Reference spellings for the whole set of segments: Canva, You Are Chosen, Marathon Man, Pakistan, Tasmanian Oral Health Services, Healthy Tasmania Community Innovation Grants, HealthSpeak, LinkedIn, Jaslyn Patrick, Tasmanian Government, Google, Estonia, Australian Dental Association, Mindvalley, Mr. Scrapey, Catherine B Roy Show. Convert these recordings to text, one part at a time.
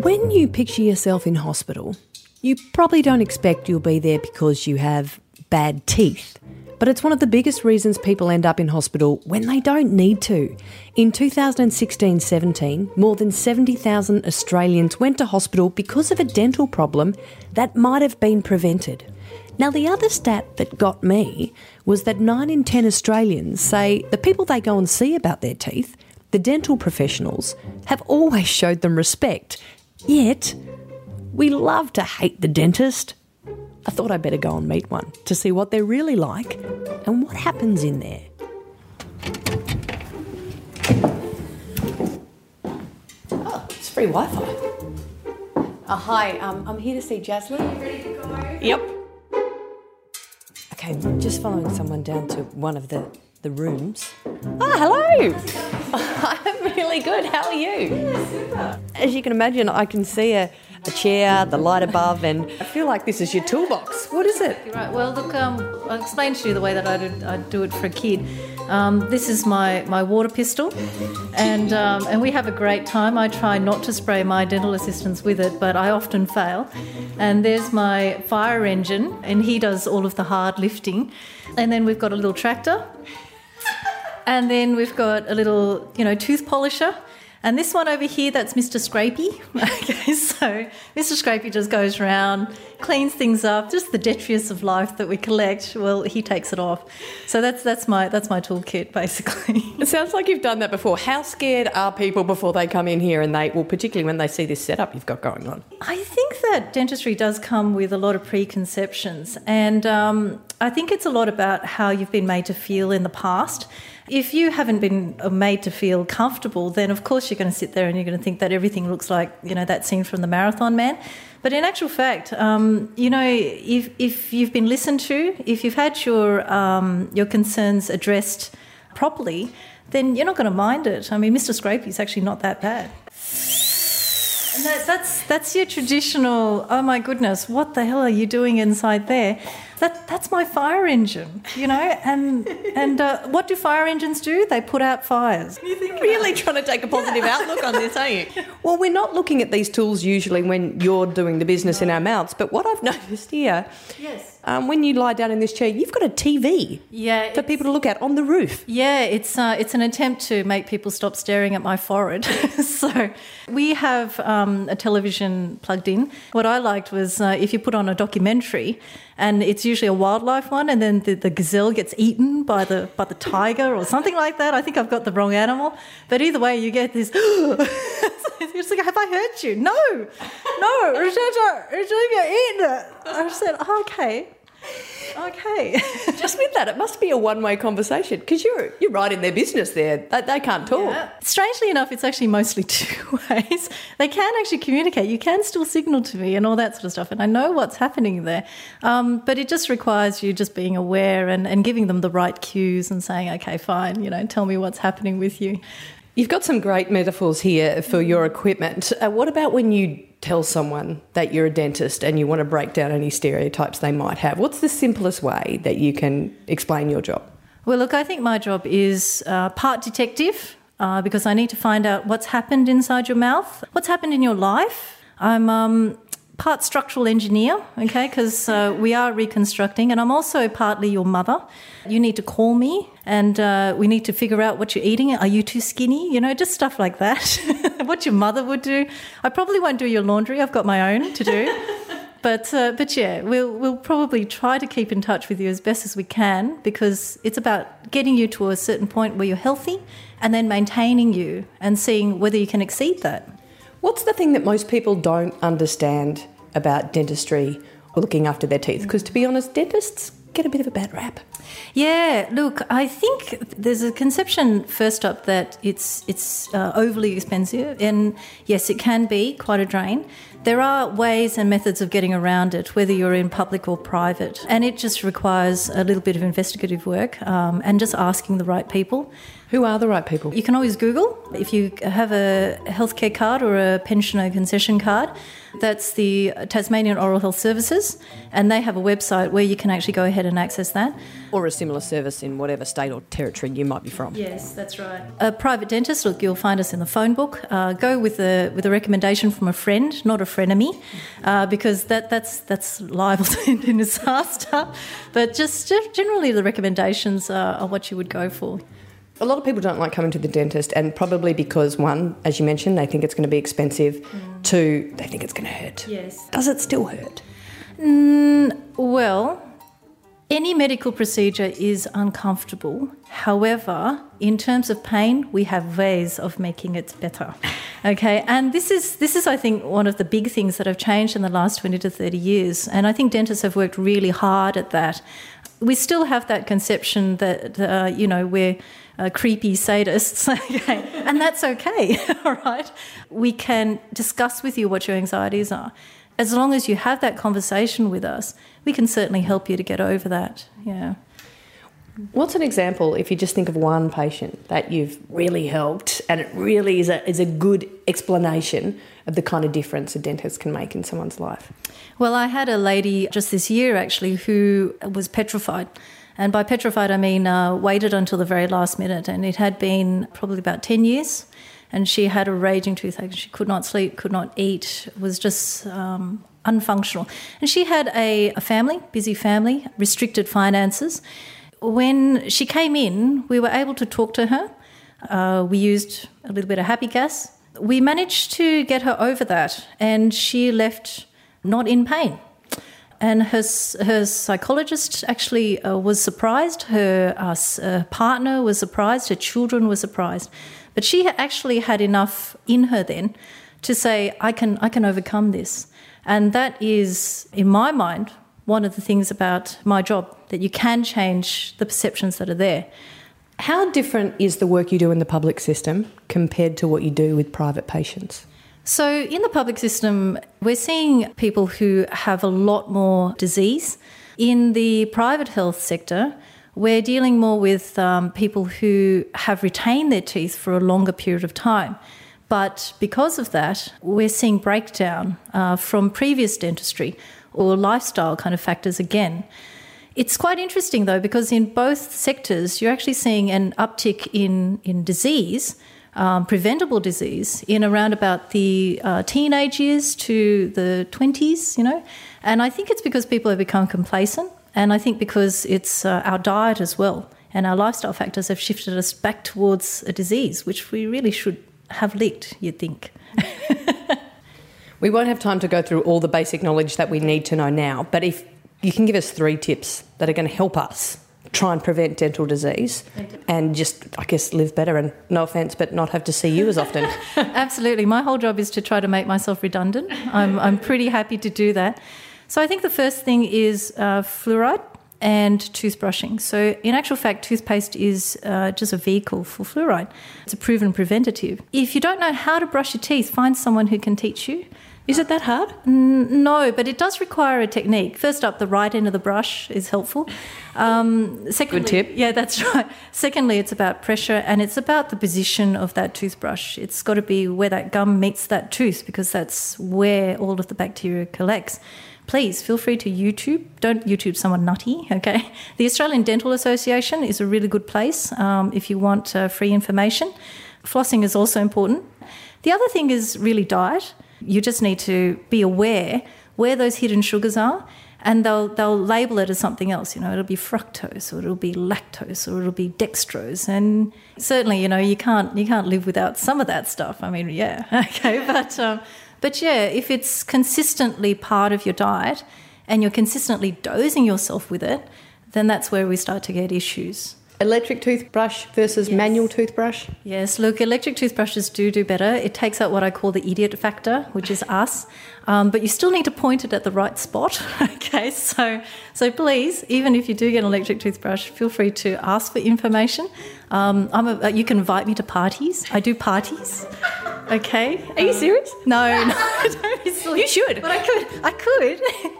When you picture yourself in hospital, you probably don't expect you'll be there because you have bad teeth. But it's one of the biggest reasons people end up in hospital when they don't need to. In 2016-17, more than 70,000 Australians went to hospital because of a dental problem that might have been prevented. Now, the other stat that got me was that 9 in 10 Australians say the people they go and see about their teeth, the dental professionals, have always showed them respect. Yet, we love to hate the dentist. I thought I'd better go and meet one to see what they're really like and what happens in there. Oh, it's free Wi-Fi. Oh, hi, I'm here to see Jaslyn. Are you ready to go? Yep. Okay, I'm just following someone down to one of the rooms. Oh, hello. I'm really good. How are you? Yeah, super. As you can imagine, I can see a chair, the light above, and I feel like this is your toolbox. What is it? Right. Well, look, I'll explain to you the way that I do it for a kid. This is my water pistol, and we have a great time. I try not to spray my dental assistants with it, but I often fail. And there's my fire engine, and he does all of the hard lifting. And then we've got a little tractor, and then we've got a little, tooth polisher. And this one over here, that's Mr. Scrapey. Okay, so Mr. Scrapey just goes around, cleans things up, just the detritus of life that we collect. Well, he takes it off. So that's my toolkit, basically. It sounds like you've done that before. How scared are people before they come in here, and particularly when they see this setup you've got going on? I think that dentistry does come with a lot of preconceptions, and I think it's a lot about how you've been made to feel in the past. If you haven't been made to feel comfortable, then of course you're going to sit there and you're going to think that everything looks like, that scene from the Marathon Man. But in actual fact, if you've been listened to, if you've had your concerns addressed properly, then you're not going to mind it. I mean, Mr. Scrapey's actually not that bad. And that's your traditional, oh my goodness, what the hell are you doing inside there? That's my fire engine, and what do fire engines do? They put out fires. You're really trying to take a positive outlook on this, aren't you? Well, we're not looking at these tools usually when you're doing the business in our mouths, but what I've noticed here, yes, when you lie down in this chair, you've got a TV for people to look at on the roof. Yeah, it's an attempt to make people stop staring at my forehead. So we have a television plugged in. What I liked was if you put on a documentary, and it's usually a wildlife one, and then the gazelle gets eaten by the tiger or something like that. I think I've got the wrong animal. But either way, you get this... It's like, have I hurt you? No, it's like you're eating it. I said, okay. Just with that, it must be a one-way conversation because you're right in their business there. They can't talk. Yeah. Strangely enough, it's actually mostly two ways. They can actually communicate. You can still signal to me and all that sort of stuff, and I know what's happening there. But it just requires you just being aware and giving them the right cues and saying, okay, fine, tell me what's happening with you. You've got some great metaphors here for your equipment. What about when you tell someone that you're a dentist and you want to break down any stereotypes they might have? What's the simplest way that you can explain your job? Well, look, I think my job is part detective because I need to find out what's happened inside your mouth, what's happened in your life. I'm part structural engineer, okay, because we are reconstructing, and I'm also partly your mother. You need to call me. And we need to figure out what you're eating. Are you too skinny? Just stuff like that. What your mother would do. I probably won't do your laundry. I've got my own to do. But yeah, we'll probably try to keep in touch with you as best as we can because it's about getting you to a certain point where you're healthy and then maintaining you and seeing whether you can exceed that. What's the thing that most people don't understand about dentistry or looking after their teeth? Because to be honest, dentists get a bit of a bad rap. Yeah, look, I think there's a conception first up that it's overly expensive, and yes, it can be quite a drain. There are ways and methods of getting around it, whether you're in public or private, and it just requires a little bit of investigative work and just asking the right people. Who are the right people? You can always Google. If you have a healthcare card or a pensioner concession card, that's the Tasmanian Oral Health Services, and they have a website where you can actually go ahead and access that. Or a similar service in whatever state or territory you might be from. Yes, that's right. A private dentist, look, you'll find us in the phone book. Go with a recommendation from a friend, not a frenemy, because that's liable to end in disaster. But just generally the recommendations are what you would go for. A lot of people don't like coming to the dentist, and probably because, one, as you mentioned, they think it's going to be expensive. Two, they think it's going to hurt. Yes. Does it still hurt? Well, any medical procedure is uncomfortable. However, in terms of pain, we have ways of making it better. Okay, and this is, I think, one of the big things that have changed in the last 20 to 30 years, and I think dentists have worked really hard at that. We still have that conception that, we're creepy sadists, okay? And that's okay, all right? We can discuss with you what your anxieties are. As long as you have that conversation with us, we can certainly help you to get over that, yeah. What's an example, if you just think of one patient that you've really helped and it really is a good explanation of the kind of difference a dentist can make in someone's life? Well, I had a lady just this year actually who was petrified. And by petrified, I mean waited until the very last minute. And it had been probably about 10 years. And she had a raging toothache. She could not sleep, could not eat, was just unfunctional. And she had a family, busy family, restricted finances. When she came in, we were able to talk to her. We used a little bit of happy gas. We managed to get her over that, and she left not in pain. And her psychologist actually was surprised. Her partner was surprised. Her children were surprised. But she actually had enough in her then to say, I can overcome this. And that is, in my mind, one of the things about my job, that you can change the perceptions that are there. How different is the work you do in the public system compared to what you do with private patients? So in the public system, we're seeing people who have a lot more disease. In the private health sector, we're dealing more with people who have retained their teeth for a longer period of time. But because of that, we're seeing breakdown from previous dentistry or lifestyle kind of factors again. It's quite interesting, though, because in both sectors, you're actually seeing an uptick in disease, preventable disease, in around about the teenage years to the 20s, And I think it's because people have become complacent, and I think because it's our diet as well, and our lifestyle factors have shifted us back towards a disease, which we really should have licked, you'd think. We won't have time to go through all the basic knowledge that we need to know now, but if you can give us 3 tips that are going to help us try and prevent dental disease and just, I guess, live better and, no offence, but not have to see you as often. Absolutely. My whole job is to try to make myself redundant. I'm pretty happy to do that. So I think the first thing is fluoride and toothbrushing. So in actual fact, toothpaste is just a vehicle for fluoride. It's a proven preventative. If you don't know how to brush your teeth, find someone who can teach you. Is it that hard? No, but it does require a technique. First up, the right end of the brush is helpful. Secondly, good tip. Yeah, that's right. Secondly, it's about pressure, and it's about the position of that toothbrush. It's got to be where that gum meets that tooth, because that's where all of the bacteria collects. Please feel free to YouTube. Don't YouTube someone nutty, okay? The Australian Dental Association is a really good place if you want free information. Flossing is also important. The other thing is really diet. You just need to be aware where those hidden sugars are, and they'll label it as something else. It'll be fructose, or it'll be lactose, or it'll be dextrose. And certainly, you can't live without some of that stuff. I mean, yeah, okay. But yeah, if it's consistently part of your diet and you're consistently dosing yourself with it, then that's where we start to get issues. Electric toothbrush versus manual toothbrush? Yes, look, electric toothbrushes do better. It takes out what I call the idiot factor, which is us. But you still need to point it at the right spot, okay? So please, even if you do get an electric toothbrush, feel free to ask for information. You can invite me to parties. I do parties. Okay. Are you serious? No, don't be silly. You should. But I could.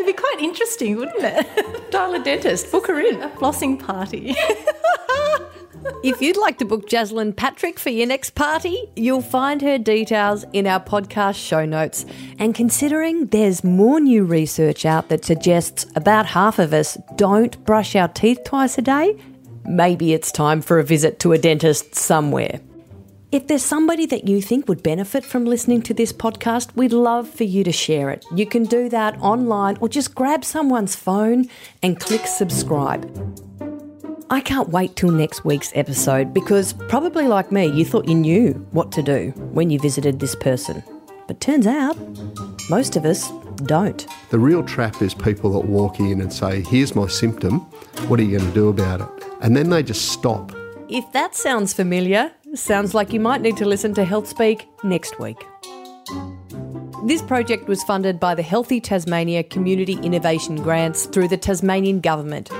It'd be quite interesting, wouldn't it? Dial a dentist, book her in. A flossing party. If you'd like to book Jaslyn Patrick for your next party, you'll find her details in our podcast show notes. And considering there's more new research out that suggests about half of us don't brush our teeth twice a day, maybe it's time for a visit to a dentist somewhere. If there's somebody that you think would benefit from listening to this podcast, we'd love for you to share it. You can do that online or just grab someone's phone and click subscribe. I can't wait till next week's episode because probably like me, you thought you knew what to do when you visited this person. But turns out, most of us don't. The real trap is people that walk in and say, here's my symptom, what are you going to do about it? And then they just stop. If that sounds familiar, sounds like you might need to listen to HealthSpeak next week. This project was funded by the Healthy Tasmania Community Innovation Grants through the Tasmanian Government.